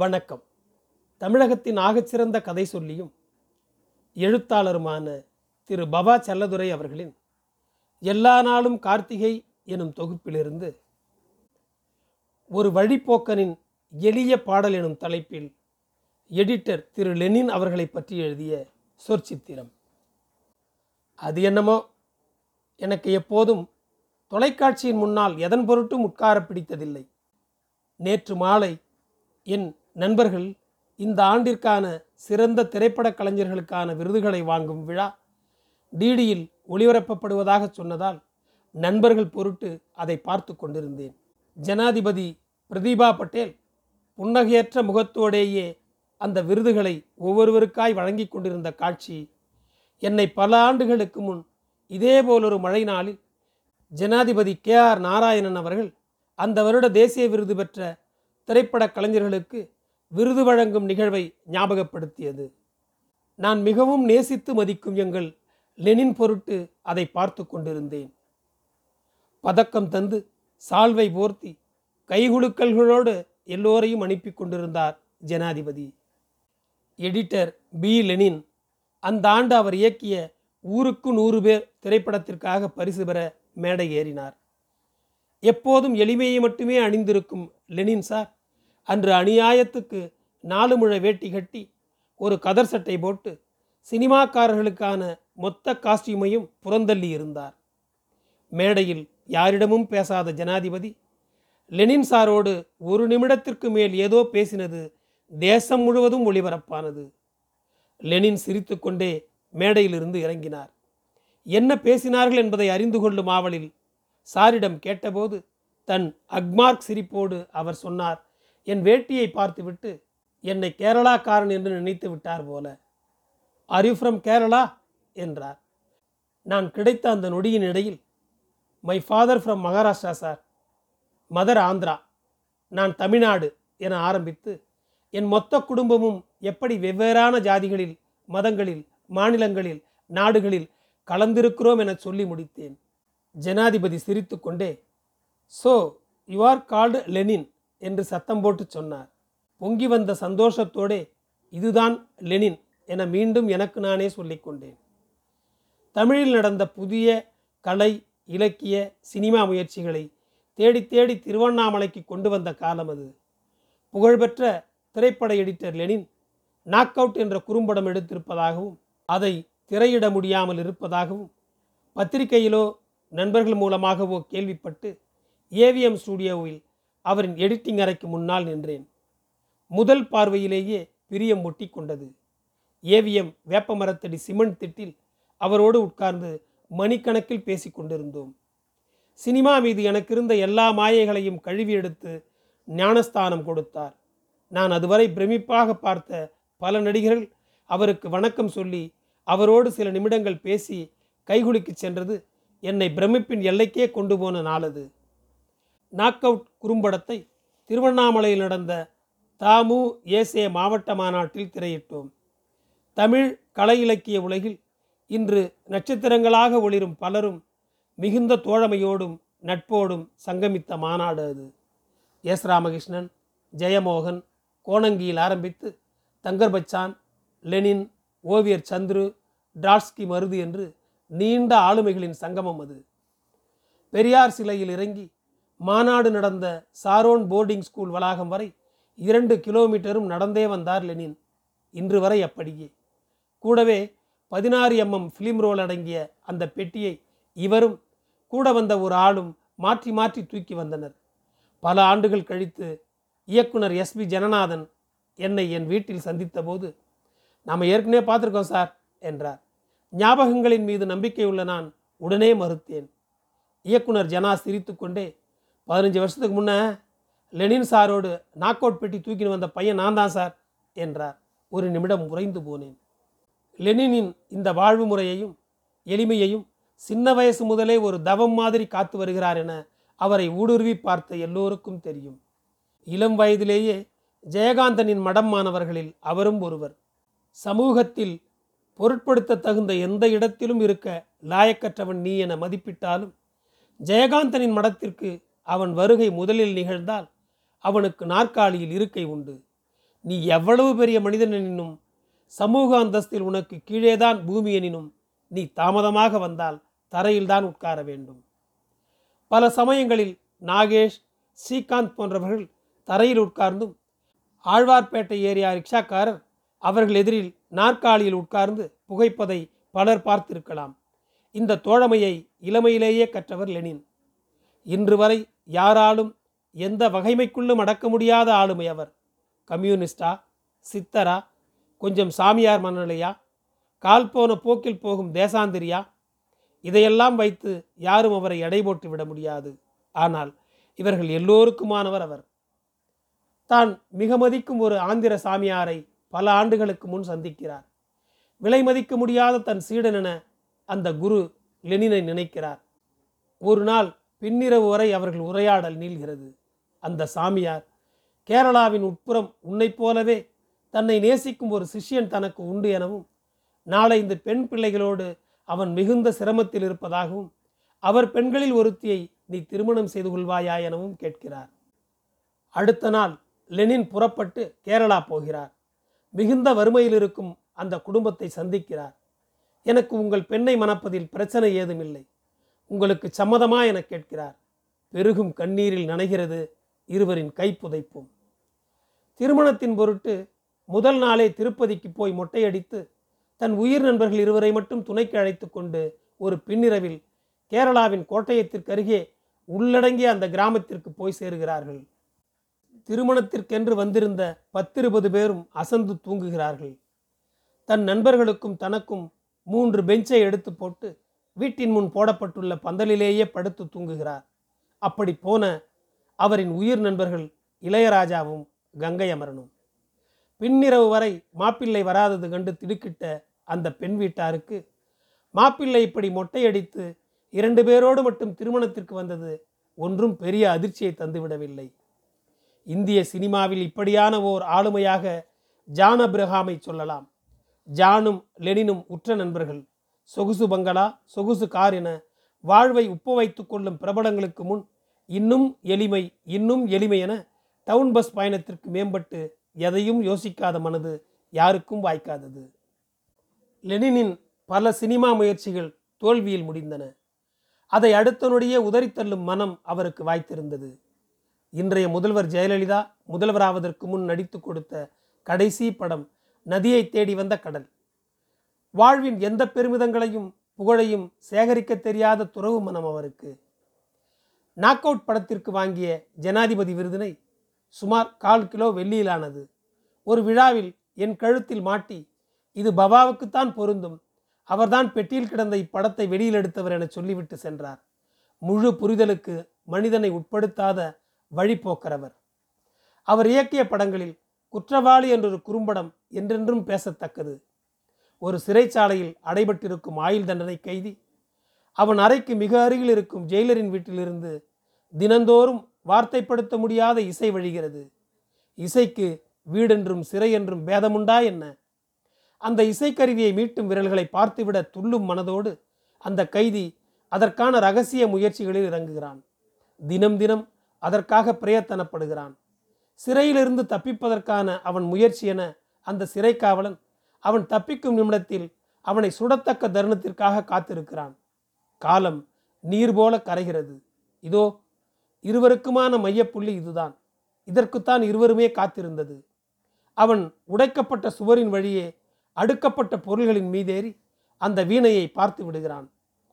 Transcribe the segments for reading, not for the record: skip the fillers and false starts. வணக்கம். தமிழகத்தின் ஆகச்சிறந்த கதை சொல்லியும் எழுத்தாளருமான திரு பாவா செல்லதுரை அவர்களின் எல்லா நாளும் கார்த்திகை எனும் தொகுப்பிலிருந்து ஒரு வழிப்போக்கனின் எளிய பாடல் எனும் தலைப்பில் எடிட்டர் திரு லெனின் அவர்களை பற்றி எழுதிய சொற்சித்திரம். அது என்னமோ எனக்கு எப்போதும் தொலைக்காட்சியின் முன்னால் எதன் பொருட்டும் உட்கார பிடித்ததில்லை. நேற்று மாலை என் நண்பர்கள் இந்த ஆண்டிற்கான சிறந்த திரைப்பட கலைஞர்களுக்கான விருதுகளை வாங்கும் விழா டிடியில் ஒளிபரப்பப்படுவதாக சொன்னதால் நண்பர்கள் பொருட்டு அதை பார்த்து கொண்டிருந்தேன். ஜனாதிபதி பிரதீபா பட்டேல் புன்னகையற்ற முகத்தோடேயே அந்த விருதுகளை ஒவ்வொருவருக்காய் வழங்கி கொண்டிருந்த காட்சி என்னை பல ஆண்டுகளுக்கு முன் இதேபோலொரு மழை நாளில் ஜனாதிபதி KR நாராயணன் அவர்கள் அந்த வருட தேசிய விருது பெற்ற திரைப்பட கலைஞர்களுக்கு விருது வழங்கும் நிகழ்வை ஞாபகப்படுத்தியது. நான் மிகவும் நேசித்து மதிக்கும் எங்கள் லெனின் பொருட்டு அதை பார்த்து கொண்டிருந்தேன். பதக்கம் தந்து சால்வை போர்த்தி கைகுலுக்கல்களோடு எல்லோரையும் அனுப்பி கொண்டிருந்தார் ஜனாதிபதி. எடிட்டர் பி லெனின் அந்த ஆண்டு அவர் இயக்கிய 100க்கு 100 பேர் திரைப்படத்திற்காக பரிசு பெற மேடை ஏறினார். எப்போதும் எளிமையை மட்டுமே அணிந்திருக்கும் லெனின் சார் அன்று அநியாயத்துக்கு 4 முழ வேட்டி கட்டி ஒரு கதர் சட்டை போட்டு சினிமாக்காரர்களுக்கான மொத்த காஸ்டியூமையும் புறந்தள்ளி இருந்தார். மேடையில் யாரிடமும் பேசாத ஜனாதிபதி லெனின் சாரோடு 1 நிமிடத்திற்கு மேல் ஏதோ பேசினது தேசம் முழுவதும் ஒளிபரப்பானது. லெனின் சிரித்து கொண்டே மேடையிலிருந்து இறங்கினார். என்ன பேசினார்கள் என்பதை அறிந்து கொள்ளும் ஆவலில் சாரிடம் கேட்டபோது தன் அக்மார்க் சிரிப்போடு அவர் சொன்னார், என் வேட்டியை பார்த்துவிட்டு என்னை கேரளாக்காரன் என்று நினைத்து விட்டார் போல. ஆர் யூ ஃப்ரம் கேரளா என்றார். நான் கிடைத்த அந்த நொடியின் இடையில் my father from Maharashtra sir, mother Andhra, நான் தமிழ்நாடு என ஆரம்பித்து என் மொத்த குடும்பமும் எப்படி வெவ்வேறான ஜாதிகளில், மதங்களில், மாநிலங்களில், நாடுகளில் கலந்திருக்கிறோம் என சொல்லி முடித்தேன். ஜனாதிபதி சிரித்து கொண்டே so you are called Lenin என்று சத்தம் போட்டு சொன்னார். பொங்கி வந்த சந்தோஷத்தோடே இதுதான் லெனின் என மீண்டும் எனக்கு நானே சொல்லிக்கொண்டேன். தமிழில் நடந்த புதிய கலை, இலக்கிய, சினிமா முயற்சிகளை தேடி தேடி திருவண்ணாமலைக்கு கொண்டு வந்த காலம் அது. புகழ்பெற்ற திரைப்பட எடிட்டர் லெனின் நாக் அவுட் என்ற குறும்படம் எடுத்திருப்பதாகவும் அதை திரையிட முடியாமல் இருப்பதாகவும் பத்திரிகையிலோ நண்பர்கள் மூலமாகவோ கேள்விப்பட்டு ஏவிஎம் ஸ்டுடியோவில் அவரின் எடிட்டிங் அறைக்கு முன்னால் நின்றேன். முதல் பார்வையிலேயே பிரியம் ஒட்டி கொண்டது. ஏவிஎம் வேப்பமரத்தடி சிமெண்ட் திட்டில் அவரோடு உட்கார்ந்து மணிக்கணக்கில் பேசி கொண்டிருந்தோம். சினிமா மீது எனக்கிருந்த எல்லா மாயைகளையும் கழுவி எடுத்து ஞானஸ்தானம் கொடுத்தார். நான் அதுவரை பிரமிப்பாக பார்த்த பல நடிகர்கள் அவருக்கு வணக்கம் சொல்லி அவரோடு சில நிமிடங்கள் பேசி கைகுலுக்கி சென்றது என்னை பிரமிப்பின் எல்லைக்கே கொண்டு போன நாளது. நாக் அவுட் குறும்படத்தை திருவண்ணாமலையில் நடந்த தாமு ஏசே மாவட்ட மாநாட்டில் திரையிட்டோம். தமிழ் கலை இலக்கிய உலகில் இன்று நட்சத்திரங்களாக ஒளிரும் பலரும் மிகுந்த தோழமையோடும் நட்போடும் சங்கமித்த மாநாடு அது. எஸ் ராமகிருஷ்ணன், ஜெயமோகன், கோணங்கியில் ஆரம்பித்து தங்கர்பச்சான், லெனின், ஓவியர் சந்துரு, டாட்ஸ்கி, மருது என்று நீண்ட ஆளுமைகளின் சங்கமம் அது. பெரியார் சிலையில் இறங்கி மாநாடு நடந்த சாரோன் போர்டிங் ஸ்கூல் வளாகம் வரை 2 கிலோமீட்டரும் நடந்தே வந்தார் லெனின். இன்று வரை அப்படியே. கூடவே 16mm ஃபிலிம் ரோல் அடங்கிய அந்த பெட்டியை இவரும் கூட வந்த ஒரு ஆளும் மாற்றி மாற்றி தூக்கி வந்தனர். பல ஆண்டுகள் கழித்து இயக்குனர் SP ஜனநாதன் என்னை என் வீட்டில் சந்தித்த போது, நாம் ஏற்கனவே பார்த்துருக்கோம் சார் என்றார். ஞாபகங்களின் மீது நம்பிக்கையுள்ள நான் உடனே மறுத்தேன். இயக்குனர் ஜனா சிரித்து கொண்டே, 15 வருஷத்துக்கு முன்ன லெனின் சாரோடு நாக் அவுட் பெட்டி தூக்கின்னு வந்த பையன் நான் தான் சார் என்றார். ஒரு நிமிடம் உறைந்து போனேன். லெனினின் இந்த வாழ்வு முறையையும் எளிமையையும் சின்ன வயசு முதலே ஒரு தவம் மாதிரி காத்து வருகிறார் என அவரை ஊடுருவி பார்த்த எல்லோருக்கும் தெரியும். இளம் வயதிலேயே ஜெயகாந்தனின் மடம்மானவர்களில் அவரும் ஒருவர். சமூகத்தில் பொருட்படுத்த தகுந்த எந்த இடத்திலும் இருக்க லாயக்கற்றவன் நீ என மதிப்பிட்டாலும் ஜெயகாந்தனின் மடத்திற்கு அவன் வருகை முதலில் நிகழ்ந்தால் அவனுக்கு நாற்காலியில் இருக்கை உண்டு. நீ எவ்வளவு பெரிய மனிதன் எனினும் சமூக அந்தஸ்தில் உனக்கு கீழேதான் பூமி எனினும் நீ தாமதமாக வந்தால் தரையில்தான் உட்கார வேண்டும். பல சமயங்களில் நாகேஷ், ஸ்ரீகாந்த் போன்றவர்கள் தரையில் உட்கார்ந்தும் ஆழ்வார்பேட்டை ஏரியா ரிக்ஷாக்காரர் அவர்கள் எதிரில் நாற்காலியில் உட்கார்ந்து புகைப்பதை பலர் பார்த்திருக்கலாம். இந்த தோழமையை இளமையிலேயே கற்றவர் லெனின். இன்று வரை யாராலும் எந்த வகைமைக்குள்ளும் அடக்க முடியாத ஆளுமை அவர். கம்யூனிஸ்டா, சித்தரா, கொஞ்சம் சாமியார் மனநிலையா, கால்போன போக்கில் போகும் தேசாந்திரியா, இதையெல்லாம் வைத்து யாரும் அவரை எடை போட்டு விட முடியாது. ஆனால் இவர்கள் எல்லோருக்குமானவர் அவர். தான் மிக மதிக்கும் ஒரு ஆந்திர சாமியாரை பல ஆண்டுகளுக்கு முன் சந்திக்கிறார். விலை மதிக்க முடியாத தன் சீடனென அந்த குரு லெனினை நினைக்கிறார். ஒரு நாள் பின்னிரவு வரை அவர்கள் உரையாடல் நீள்கிறது. அந்த சாமியார், கேரளாவின் உட்புறம் உன்னைப் போலவே தன்னை நேசிக்கும் ஒரு சிஷ்யன் தனக்கு உண்டு எனவும், நாளை இந்த பெண் பிள்ளைகளோடு அவன் மிகுந்த சிரமத்தில் இருப்பதாகவும், அவர் பெண்களில் ஒருத்தியை நீ திருமணம் செய்து கொள்வாயா எனவும் கேட்கிறார். அடுத்த நாள் லெனின் புறப்பட்டு கேரளா போகிறார். மிகுந்த வறுமையில் இருக்கும் அந்த குடும்பத்தை சந்திக்கிறார். எனக்கு உங்கள் பெண்ணை மணப்பதில் பிரச்சனை ஏதுமில்லை, உங்களுக்கு சம்மதமா என கேட்கிறார். பெருகும் கண்ணீரில் நனைகிறது இருவரின் கைப்புதைப்பும். திருமணத்தின் பொருட்டு முதல் நாளே திருப்பதிக்கு போய் மொட்டையடித்து தன் உயிர் நண்பர்கள் இருவரை மட்டும் துணைக்கு அழைத்து கொண்டு ஒரு பின்னிரவில் கேரளாவின் கோட்டயத்திற்கருகே உள்ளடங்கிய அந்த கிராமத்திற்கு போய் சேருகிறார்கள். திருமணத்திற்கென்று வந்திருந்த 10-20 பேரும் அசந்து தூங்குகிறார்கள். தன் நண்பர்களுக்கும் தனக்கும் 3 பெஞ்சை எடுத்து போட்டு வீட்டின் முன் போடப்பட்டுள்ள பந்தலிலேயே படுத்து தூங்குகிறார். அப்படி போன அவரின் உயிர் நண்பர்கள் இளையராஜாவும் கங்கையமரனும். பின்னிரவு வரை மாப்பிள்ளை வராதது கண்டு திடுக்கிட்ட அந்த பெண் வீட்டாருக்கு மாப்பிள்ளை இப்படி மொட்டையடித்து 2 பேரோடு மட்டும் திருமணத்திற்கு வந்தது ஒன்றும் பெரிய அதிர்ச்சியை தந்துவிடவில்லை. இந்திய சினிமாவில் இப்படியான ஓர் ஆளுமையாக ஜான் ஆபிரகாமை சொல்லலாம். ஜானும் லெனினும் உற்ற நண்பர்கள். சொகுசு பங்களா, சொகுசு கார் என வாழ்வை உப்பு வைத்து கொள்ளும் பிரபலங்களுக்கு முன் இன்னும் எளிமை என டவுன் பஸ் பயணத்திற்கு மேம்பட்டு எதையும் யோசிக்காத மனது யாருக்கும் வாய்க்காதது. லெனினின் பல சினிமா முயற்சிகள் தோல்வியில் முடிந்தன. அதை அடுத்த நொடியே உதறித்தள்ளும் மனம் அவருக்கு வாய்த்திருந்தது. இன்றைய முதல்வர் ஜெயலலிதா முதல்வராவதற்கு முன் நடித்து கொடுத்த கடைசி படம் நதியை தேடி வந்த கடல். வாழ்வின் எந்த பெருமிதங்களையும் புகழையும் சேகரிக்க தெரியாத துறவு மனம் அவருக்கு. நாக் அவுட் படத்திற்கு வாங்கிய ஜனாதிபதி விருதினை சுமார் 1/4 கிலோ வெள்ளியிலானது ஒரு விழாவில் என் கழுத்தில் மாட்டி, இது பவாவுக்குத்தான் பொருந்தும், அவர்தான் பெட்டியில் கிடந்த இப்படத்தை வெளியில் எடுத்தவர் என சொல்லிவிட்டு சென்றார். முழு புரிதலுக்கு மனிதனை உட்படுத்தாத வழிபோக்கிறவர். அவர் இயக்கிய படங்களில் குற்றவாளி என்றொரு குறும்படம் என்றென்றும் பேசத்தக்கது. ஒரு சிறைச்சாலையில் அடைபட்டிருக்கும் ஆயுள் தண்டனை கைதி அவன் அறைக்கு மிக அருகில் இருக்கும் ஜெயிலரின் வீட்டிலிருந்து தினந்தோறும் வார்த்தைப்படுத்த முடியாத இசை வழிகிறது. இசைக்கு வீடென்றும் சிறை என்றும் பேதமுண்டா என்ன? அந்த இசைக்கருவியை மீட்டும் விரல்களை பார்த்துவிட துள்ளும் மனதோடு அந்த கைதி அதற்கான ரகசிய முயற்சிகளில் இறங்குகிறான். தினம் தினம் அதற்காக பிரயத்தனப்படுகிறான். சிறையிலிருந்து தப்பிப்பதற்கான அவன் முயற்சி என அந்த சிறைக்காவலன் அவன் தப்பிக்கும் நிமிடத்தில் அவனை சுடத்தக்க தருணத்திற்காக காத்திருக்கிறான். காலம் நீர் போல கரைகிறது. இதோ இருவருக்குமான மையப்புள்ளி இதுதான். இதற்குத்தான் இருவருமே காத்திருந்தது. அவன் உடைக்கப்பட்ட சுவரின் வழியே அடுக்கப்பட்ட பொருள்களின் மீதேறி அந்த வீணையை பார்த்து விடுகிறான்.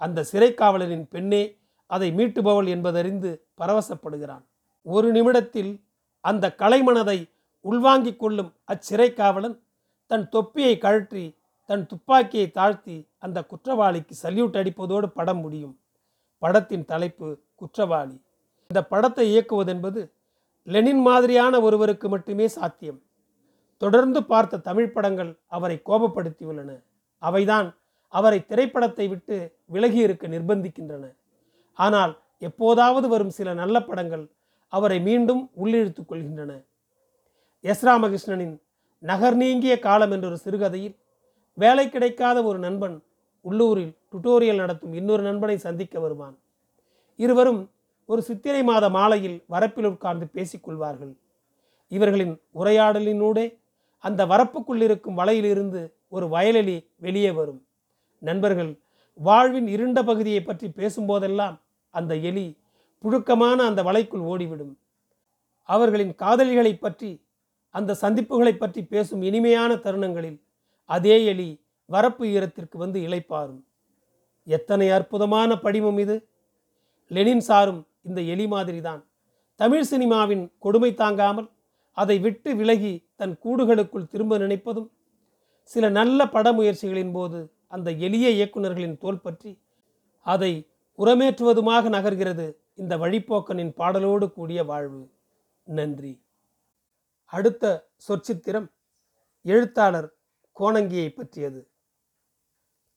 அந்த சிறைக்காவலரின் பெண்ணே அதை மீட்டுபவள் என்பதறிந்து பரவசப்படுகிறான். ஒரு நிமிடத்தில் அந்த கலைமனதை உள்வாங்கிக் கொள்ளும் அச்சிறைக்காவலன் தன் தொப்பியை கழற்றி தன் துப்பாக்கியை தாழ்த்தி அந்த குற்றவாளிக்கு சல்யூட் அடிப்பதோடு படம் முடியும். படத்தின் தலைப்பு குற்றவாளி. இந்த படத்தை இயக்குவதென்பது லெனின் மாதிரியான ஒருவருக்கு மட்டுமே சாத்தியம். தொடர்ந்து பார்த்த தமிழ் படங்கள் அவரை கோபப்படுத்தியுள்ளன. அவைதான் அவரை திரைப்படத்தை விட்டு விலகி இருக்க நிர்பந்திக்கின்றன. ஆனால் எப்போதாவது வரும் சில நல்ல படங்கள் அவரை மீண்டும் உள்ளிழுத்து கொள்கின்றன. எஸ் ராமகிருஷ்ணனின் நகர் நீங்கிய காலம் என்றொரு சிறுகதையில் வேலை கிடைக்காத ஒரு நண்பன் உள்ளூரில் டுட்டோரியல் நடத்தும் இன்னொரு நண்பனை சந்திக்க வருவான். இருவரும் ஒரு சித்திரை மாத மாலையில் வரப்பில் உட்கார்ந்து பேசிக்கொள்வார்கள். இவர்களின் உரையாடலினூடே அந்த வரப்புக்குள்ளிருக்கும் வலையிலிருந்து ஒரு வயலொலி வெளியே வரும். நண்பர்கள், வாழ்வின் இருண்ட பகுதியை பற்றி பேசும்போதெல்லாம் அந்த எலி புழுக்கமான அந்த வலைக்குள் ஓடிவிடும். அவர்களின் காதலிகளை பற்றி, அந்த சந்திப்புகளை பற்றி பேசும் இனிமையான தருணங்களில் அதே எலி வரப்பு ஈரத்திற்கு வந்து இளைப்பாறும். எத்தனை அற்புதமான படிமம் இது! லெனின் சாரும் இந்த எலி மாதிரி தான். தமிழ் சினிமாவின் கொடுமை தாங்காமல் அதை விட்டு விலகி தன் கூடுகளுக்குள் திரும்ப நினைப்பதும், சில நல்ல பட முயற்சிகளின் போது அந்த எளிய இயக்குநர்களின் தோல் பற்றி அதை உரமேற்றுவதுமாக நகர்கிறது இந்த வழிப்போக்கனின் பாடலோடு கூடிய வாழ்வு. நன்றி. அடுத்த சொற்சித்திரம் எழுத்தாளர் கோணங்கியை பற்றியது.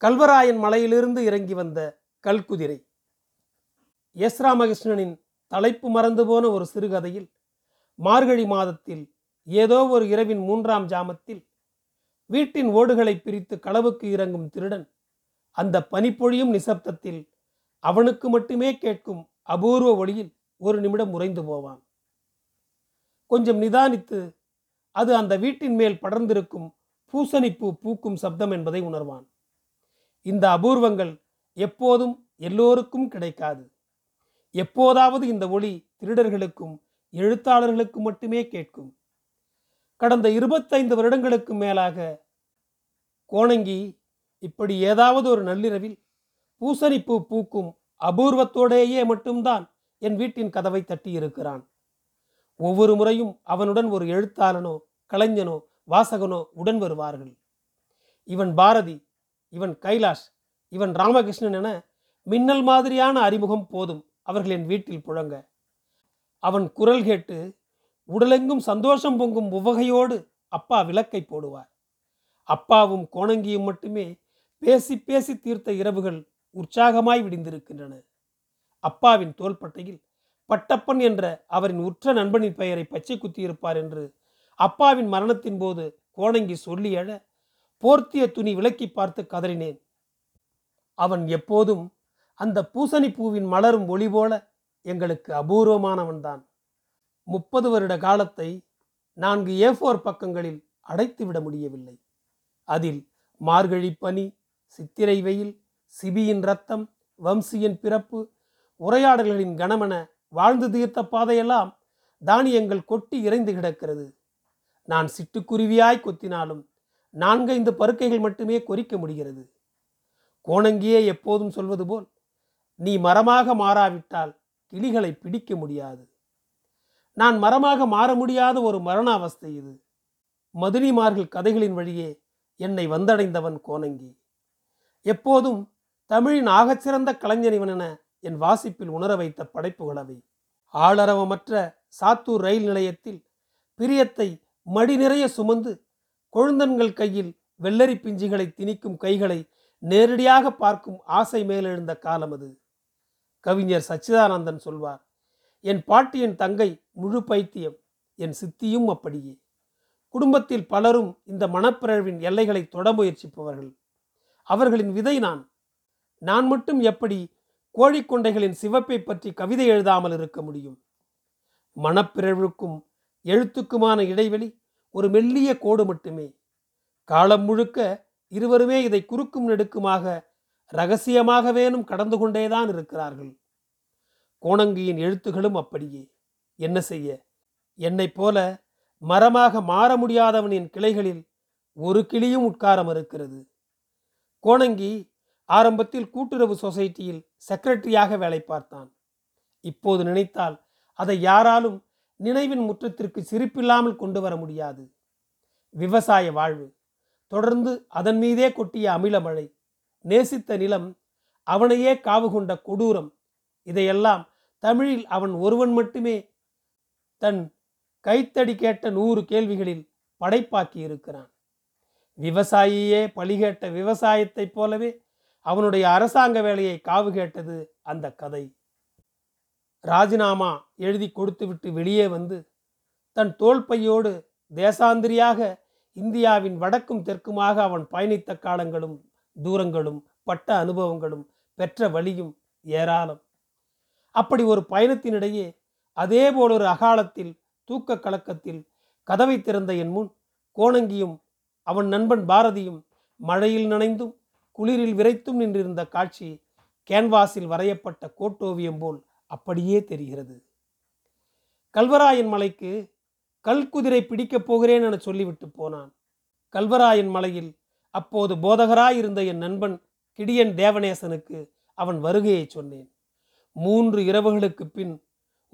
கல்வராயன் மலையிலிருந்து இறங்கி வந்த கல்குதிரை. எஸ் ராமகிருஷ்ணனின் தலைப்பு மறந்து போன ஒரு சிறுகதையில் மார்கழி மாதத்தில் ஏதோ ஒரு இரவின் 3ஆம் ஜாமத்தில் வீட்டின் ஓடுகளை பிரித்து களவுக்கு இறங்கும் திருடன் அந்த பனிப்பொழியும் நிசப்தத்தில் அவனுக்கு மட்டுமே கேட்கும் அபூர்வ ஒளியில் ஒரு நிமிடம் உறைந்து போவான். கொஞ்சம் நிதானித்து அது அந்த வீட்டின் மேல் படர்ந்திருக்கும் பூசணிப்பூ பூக்கும் சப்தம் என்பதை உணர்வான். இந்த அபூர்வங்கள் எப்போதும் எல்லோருக்கும் கிடைக்காது. எப்போதாவது இந்த ஒளி திருடர்களுக்கும் எழுத்தாளர்களுக்கும் மட்டுமே கேட்கும். கடந்த 25 வருடங்களுக்கு மேலாக கோணங்கி இப்படி ஏதாவது ஒரு நள்ளிரவில் பூசணிப்பூ பூக்கும் அபூர்வத்தோடேயே மட்டும்தான் என் வீட்டின் கதவை தட்டியிருக்கிறான். ஒவ்வொரு முறையும் அவனுடன் ஒரு எழுத்தாளனோ கலைஞனோ வாசகனோ உடன் வருவார்கள். இவன் பாரதி, இவன் கைலாஷ், இவன் ராமகிருஷ்ணன் என மின்னல் மாதிரியான அறிமுகம் போதும் அவர்களின் வீட்டில் புழங்க. அவன் குரல் கேட்டு உடலெங்கும் சந்தோஷம் பொங்கும் உவகையோடு அப்பா விளக்கை போடுவார். அப்பாவும் கோணங்கியும் மட்டுமே பேசி பேசி தீர்த்த இரவுகள் உற்சாகமாய் விடிந்திருக்கின்றன. அப்பாவின் தோள்பட்டையில் பட்டப்பன் என்ற அவரின் உற்ற நண்பனின் பெயரை பச்சை குத்தியிருப்பார் என்று அப்பாவின் மரணத்தின் போது கோணங்கி சொல்லி எழ போர்த்திய துணி விளக்கி பார்த்து கதறினேன். அவன் எப்போதும் அந்த பூசணி பூவின் மலரும் ஒளி போல எங்களுக்கு அபூர்வமானவன்தான். 30 வருட காலத்தை 4 A4 பக்கங்களில் அடைத்துவிட முடியவில்லை. அதில் மார்கழி பனி, சித்திரை வெயில், சிபியின் ரத்தம், வம்சியின் பிறப்பு, உரையாடல்களின் கனமென வாழ்ந்து தீர்த்த பாதையெல்லாம் தானியங்கள் கொட்டி இறைந்து கிடக்கிறது. நான் சிட்டுக்குருவியாய் கொத்தினாலும் 4-5 பருக்கைகள் மட்டுமே கொறிக்க முடிகிறது. கோணங்கியே எப்போதும் சொல்வது போல், நீ மரமாக மாறாவிட்டால் கிளிகளை பிடிக்க முடியாது. நான் மரமாக மாற முடியாத ஒரு மரணாவஸ்தை இது. மதுனிமார்கள் கதைகளின் வழியே என்னை வந்தடைந்தவன் கோணங்கி. எப்போதும் தமிழின் ஆகச்சிறந்த கலைஞனிவன் என என் வாசிப்பில் உணர வைத்த படைப்புகளவை. ஆளரவமற்ற சாத்தூர் ரயில் நிலையத்தில் பிரியத்தை மடி நிறைய சுமந்து கொழுந்தன்கள் கையில் வெள்ளரி பிஞ்சுகளை திணிக்கும் கைகளை நேரடியாக பார்க்கும் ஆசை மேலெழுந்த காலம் அது. கவிஞர் சச்சிதானந்தன் சொல்வார், என் பாட்டியின் தங்கை முழு பைத்தியம், என் சித்தியும் அப்படியே. குடும்பத்தில் பலரும் இந்த மனப்பிறழ்வின் எல்லைகளை தொட முயற்சிப்பவர்கள். அவர்களின் விதை நான். நான் மட்டும் எப்படி கோழிக்கொண்டைகளின் சிவப்பை பற்றி கவிதை எழுதாமல் இருக்க முடியும்? மனப்பிறழ்வுக்கும் எழுத்துக்குமான இடைவெளி ஒரு மெல்லிய கோடு மட்டுமே. காலம் முழுக்க இருவருமே இதை குறுக்கும் நெடுக்குமாக இரகசியமாகவேனும் கடந்து கொண்டேதான் இருக்கிறார்கள். கோணங்கியின் எழுத்துகளும் அப்படியே. என்ன செய்ய, என்னைப் போல மரமாக மாற முடியாதவனின் கிளைகளில் ஒரு கிளியும் உட்கார மறுக்கிறது. கோணங்கி ஆரம்பத்தில் கூட்டுறவு சொசைட்டியில் செக்ரட்டரியாக வேலை பார்த்தான். இப்போது நினைத்தால் அதை யாராலும் நினைவின் முற்றத்திற்கு சிரிப்பில்லாமல் கொண்டு வர முடியாது. விவசாய வாழ்வு, தொடர்ந்து அதன் மீதே கொட்டிய அமிலமழை, நேசித்த நிலம், அவனையே காவு கொண்ட கொடூரம், இதையெல்லாம் தமிழில் அவன் ஒருவன் மட்டுமே தன் கைத்தடி கேட்ட 100 கேள்விகளில் படைப்பாக்கி இருக்கிறான். விவசாயியே பழிகேட்ட விவசாயத்தைப் போலவே அவனுடைய அரசாங்க வேலையை காவு கேட்டது அந்த கதை. ராஜினாமா எழுதி கொடுத்துவிட்டு வெளியே வந்து தன் தோள்பையோடு தேசாந்திரியாக இந்தியாவின் வடக்கும் தெற்குமாக அவன் பயணித்த காலங்களும் தூரங்களும் பட்ட அனுபவங்களும் பெற்ற வழியும் ஏராளம். அப்படி ஒரு பயணத்தினிடையே அதே போலொரு அகாலத்தில், தூக்க கலக்கத்தில், கதவை திறந்த என் முன் கோணங்கியும் அவன் நண்பன் பாரதியும் மழையில் நனைந்தும் குளிரில் விரைத்தும் நின்றிருந்த காட்சி கேன்வாஸில் வரையப்பட்ட கோட்டோவியம் போல் அப்படியே தெரிகிறது. கல்வராயன் மலைக்கு கல்குதிரை பிடிக்கப் போகிறேன் என சொல்லிவிட்டு போனான். கல்வராயன் மலையில் அப்போது போதகராயிருந்த என் நண்பன் கிடியன் தேவனேசனுக்கு அவன் வருகையை சொன்னேன். 3 இரவுகளுக்கு பின்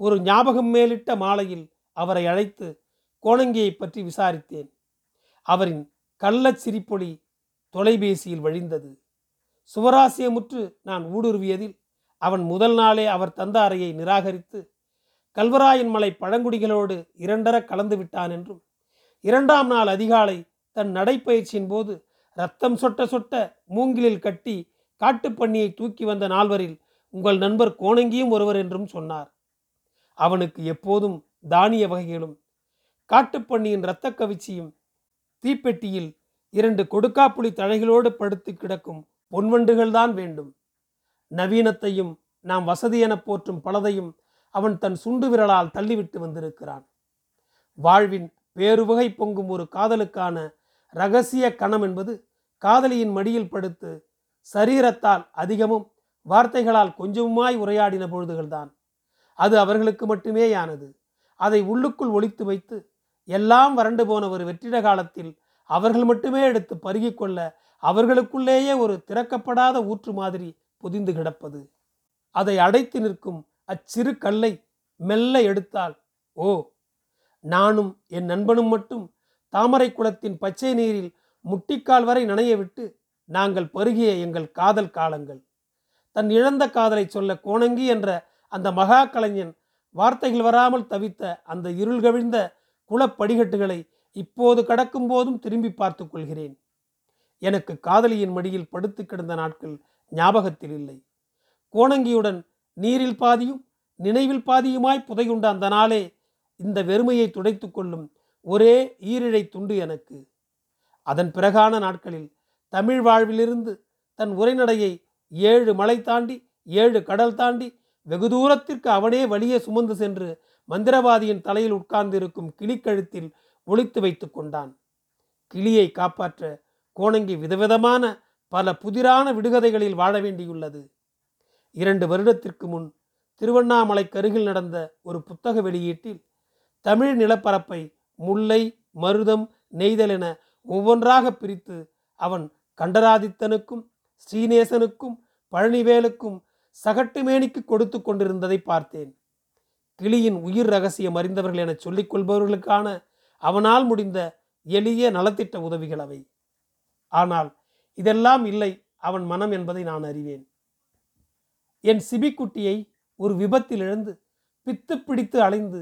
ஒரு ஞாபகம் மேலிட்ட மாலையில் அவரை அழைத்து கோணங்கியை பற்றி விசாரித்தேன். அவரின் கள்ளச் சிரிப்பொலி தொலைபேசியில் வழிந்தது. சுவராசியமுற்று நான் ஊடுருவியதில் அவன் முதல் நாளே அவர் தந்த அறையை நிராகரித்து கல்வராயன் மலை பழங்குடிகளோடு 2.5 கலந்து விட்டான் என்றும் 2ஆம் நாள் அதிகாலை தன் நடைப்பயிற்சியின் போது ரத்தம் சொட்ட சொட்ட மூங்கிலில் கட்டி காட்டுப்பண்ணியை தூக்கி வந்த 4வரில் உங்கள் நண்பர் கோணங்கியும் ஒருவர் என்றும் சொன்னார். அவனுக்கு எப்போதும் தானிய வகைகளும் காட்டுப்பண்ணியின் இரத்த கவிச்சியும் தீப்பெட்டியில் 2 கொடுக்காப்புளி தழைகளோடு படுத்து கிடக்கும் பொன்வண்டுகள்தான் வேண்டும். நவீனத்தையும் நாம் வசதி என போற்றும் பலதையும் அவன் தன் சுண்டு விரலால் தள்ளிவிட்டு வந்திருக்கிறான். வாழ்வின் பேருவகை பொங்கும் ஒரு காதலுக்கான இரகசிய கணம் என்பது காதலியின் மடியில் படுத்து சரீரத்தால் அதிகமும் வார்த்தைகளால் கொஞ்சமுமாய் உரையாடின பொழுதுகள்தான். அது அவர்களுக்கு மட்டுமேயானது. அதை உள்ளுக்குள் ஒளித்து வைத்து எல்லாம் வறண்டு போன ஒரு வெற்றிட காலத்தில் அவர்கள் மட்டுமே எடுத்து பருகிக்கொள்ள அவர்களுக்குள்ளேயே ஒரு திறக்கப்படாத ஊற்று மாதிரி புதிந்து கிடப்பது. அதை அடைத்து நிற்கும் அச்சிறு கல்லை மெல்ல எடுத்தால், ஓ, நானும் என் நண்பனும் மட்டும் தாமரை குளத்தின் பச்சை நீரில் முட்டிக்கால் வரை நனைய விட்டு நாங்கள் பருகிய எங்கள் காதல் காலங்கள். தன் இழந்த காதலை சொல்ல கோணங்கி என்ற அந்த மகா கலைஞன் வார்த்தைகள் வராமல் தவித்த அந்த இருள் கவிழ்ந்த குளப்படிகட்டுகளை இப்போது கடக்கும் போதும் திரும்பி பார்த்து கொள்கிறேன். எனக்கு காதலியின் மடியில் படுத்து கிடந்த நாட்கள் ஞாபகத்தில் இல்லை. கோணங்கியுடன் நீரில் பாதியும் நினைவில் பாதியுமாய் புதையுண்ட அந்த நாளே இந்த வெறுமையை துடைத்து கொள்ளும் ஒரே ஈரிழை துண்டு எனக்கு. அதன் பிறகான நாட்களில் தமிழ் வாழ்விலிருந்து தன் உரைநடையை 7 மலை தாண்டி 7 கடல் தாண்டி வெகு தூரத்திற்கு அவனே வழியே சுமந்து சென்று மந்திரவாதியின் தலையில் உட்கார்ந்திருக்கும் கிளிக்கழுத்தில் ஒளித்து வைத்து கொண்டான். கிளியை காப்பாற்ற கோணங்கி விதவிதமான பல புதிரான விடுகதைகளில் வாழ வேண்டியுள்ளது. 2 வருடத்திற்கு முன் திருவண்ணாமலைக்கருகில் நடந்த ஒரு புத்தக வெளியீட்டில் தமிழ் நிலப்பரப்பை முல்லை, மருதம், நெய்தல் என ஒவ்வொன்றாக பிரித்து அவன் கண்டராதித்தனுக்கும் ஸ்ரீநேசனுக்கும் பழனிவேலுக்கும் சகட்டுமேனிக்கு கொடுத்து கொண்டிருந்ததை பார்த்தேன். கிளியின் உயிர் ரகசியம் அறிந்தவர்கள் என சொல்லிக் கொள்பவர்களுக்கான அவனால் முடிந்த எளிய நலத்திட்ட உதவிகள் அவை. ஆனால் இதெல்லாம் இல்லை அவன் மனம் என்பதை நான் அறிவேன். என் சிபிக்குட்டியை ஒரு விபத்தில் இழந்து பித்து பிடித்து அலைந்து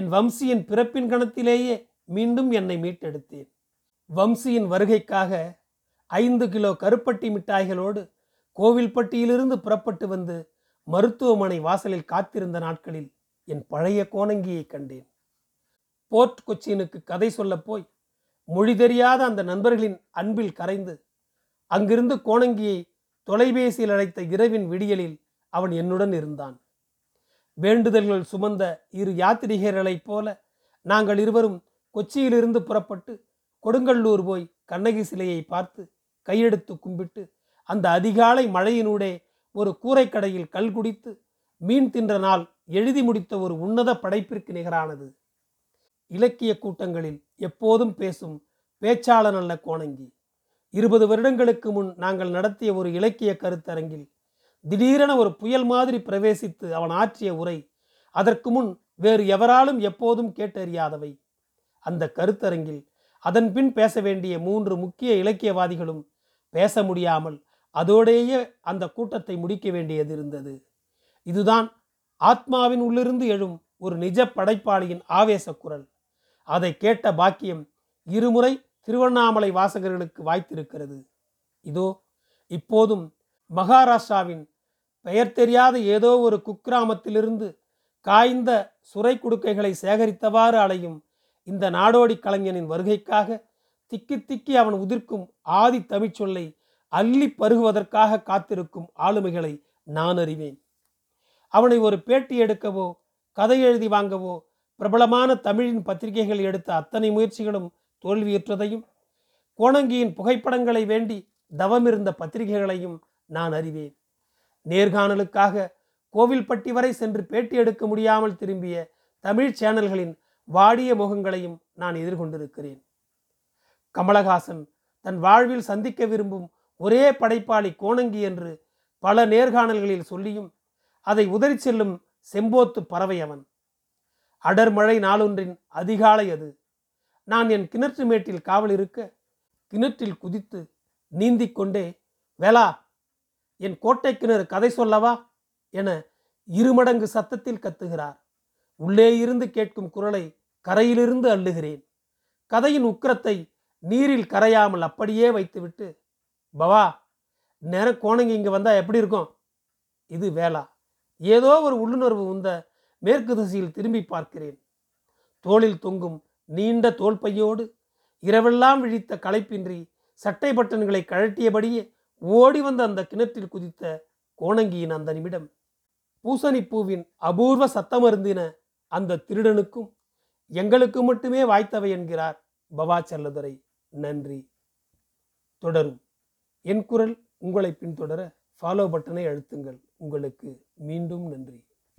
என் வம்சியின் பிறப்பின் கணத்திலேயே மீண்டும் என்னை மீட்டெடுத்தேன். வம்சியின் வருகைக்காக 5 கிலோ கருப்பட்டி மிட்டாய்களோடு கோவில்பட்டியிலிருந்து புறப்பட்டு வந்து மருத்துவமனை வாசலில் காத்திருந்த நாட்களில் என் பழைய கோணங்கியை கண்டேன். போர்ட் கொச்சினுக்கு கதை சொல்ல போய் மொழி தெரியாத அந்த நண்பர்களின் அன்பில் கரைந்து அங்கிருந்து கோணங்கியை தொலைபேசியில் அழைத்த இரவின் விடியலில் அவன் என்னுடன் இருந்தான். வேண்டுதல்கள் சுமந்த 2 யாத்திரிகர்களைப் போல நாங்கள் இருவரும் கொச்சியிலிருந்து புறப்பட்டு கொடுங்கல்லூர் போய் கண்ணகி சிலையை பார்த்து கையெடுத்து கும்பிட்டு அந்த அதிகாலை மழையினூடே ஒரு கூரைக்கடையில் கல் குடித்து மீன் தின்ற நாள் எழுதி முடித்த ஒரு உன்னத படைப்பிற்கு நிகரானது. இலக்கிய கூட்டங்களில் எப்போதும் பேசும் பேச்சாளன் அல்ல கோணங்கி. 20 வருடங்களுக்கு முன் நாங்கள் நடத்திய ஒரு இலக்கிய கருத்தரங்கில் திடீரென ஒரு புயல் மாதிரி பிரவேசித்து அவன் ஆற்றிய உரை அதற்கு முன் வேறு எவராலும் எப்போதும் கேட்டறியாதவை. அந்த கருத்தரங்கில் அதன்பின் பேச வேண்டிய 3 முக்கிய இலக்கியவாதிகளும் பேச முடியாமல் அதோடேயே அந்த கூட்டத்தை முடிக்க வேண்டியது இருந்தது. இதுதான் ஆத்மாவின் உள்ளிருந்து எழும் ஒரு நிஜ படைப்பாளியின் ஆவேச குரல். அதை கேட்ட பாக்கியம் 2 முறை திருவண்ணாமலை வாசகர்களுக்கு வாய்த்திருக்கிறது. இதோ இப்போதும் மகாராஷ்டிராவின் பெயர் தெரியாத ஏதோ ஒரு குக்கிராமத்திலிருந்து காய்ந்த சுரை குடுக்கைகளை சேகரித்தவாறு அலையும் இந்த நாடோடி கலைஞனின் வருகைக்காக திக்கி திக்கி அவன் உதிர்க்கும் ஆதி தமிழ்ச்சொல்லை அள்ளி பருகுவதற்காக காத்திருக்கும் ஆளுமைகளை நான் அறிவேன். அவனை ஒரு பேட்டி எடுக்கவோ கதை எழுதி வாங்கவோ பிரபலமான தமிழின் பத்திரிகைகள் எடுத்த அத்தனை முயற்சிகளும் தோல்வியுற்றதையும் கோணங்கியின் புகைப்படங்களை வேண்டி தவமிருந்த பத்திரிகைகளையும் நான் அறிவேன். நேர்காணலுக்காக கோவில்பட்டி வரை சென்று பேட்டி எடுக்க முடியாமல் திரும்பிய தமிழ் சேனல்களின் வாடிய முகங்களையும் நான் எதிர்கொண்டிருக்கிறேன். கமலஹாசன் தன் வாழ்வில் சந்திக்க விரும்பும் ஒரே படைப்பாளி கோணங்கி என்று பல நேர்காணல்களில் சொல்லியும் அதை உதறி செல்லும் செம்போத்து பறவை அவன். அடர்மழை நாளொன்றின் அதிகாலை அது. நான் என் கிணற்று மேட்டில் காவல் இருக்க கிணற்றில் குதித்து நீந்திக்கொண்டே, வேளா என் கோட்டை கிணறு கதை சொல்லவா என இருமடங்கு சத்தத்தில் கத்துகிறார். உள்ளே இருந்து கேட்கும் குரலை கரையிலிருந்து அள்ளுகிறேன். கதையின் உக்கிரத்தை நீரில் கரையாமல் அப்படியே வைத்துவிட்டு, பவா நேரம் கோணங்கி இங்கே வந்தால் எப்படி இருக்கும்? இது வேளா. ஏதோ ஒரு உள்ளுணர்வு உந்த மேற்கு திசையில் திரும்பி பார்க்கிறேன். தோளில் தொங்கும் நீண்ட தோல்பையோடு இரவெல்லாம் விழித்த களைப்பின்றி சட்டை பட்டன்களை கழட்டியபடியே ஓடி வந்த அந்த கிணற்றில் குதித்த கோணங்கியின் அந்த நிமிடம், பூசணிப்பூவின் அபூர்வ சத்தமருந்தின அந்த திருடனுக்கும் எங்களுக்கு மட்டுமே வாய்த்தவை என்கிறார் பாவா செல்லதுரை. நன்றி. தொடரும். என் குரல் உங்களை பின்தொடர ஃபாலோ பட்டனை அழுத்துங்கள். உங்களுக்கு மீண்டும் நன்றி.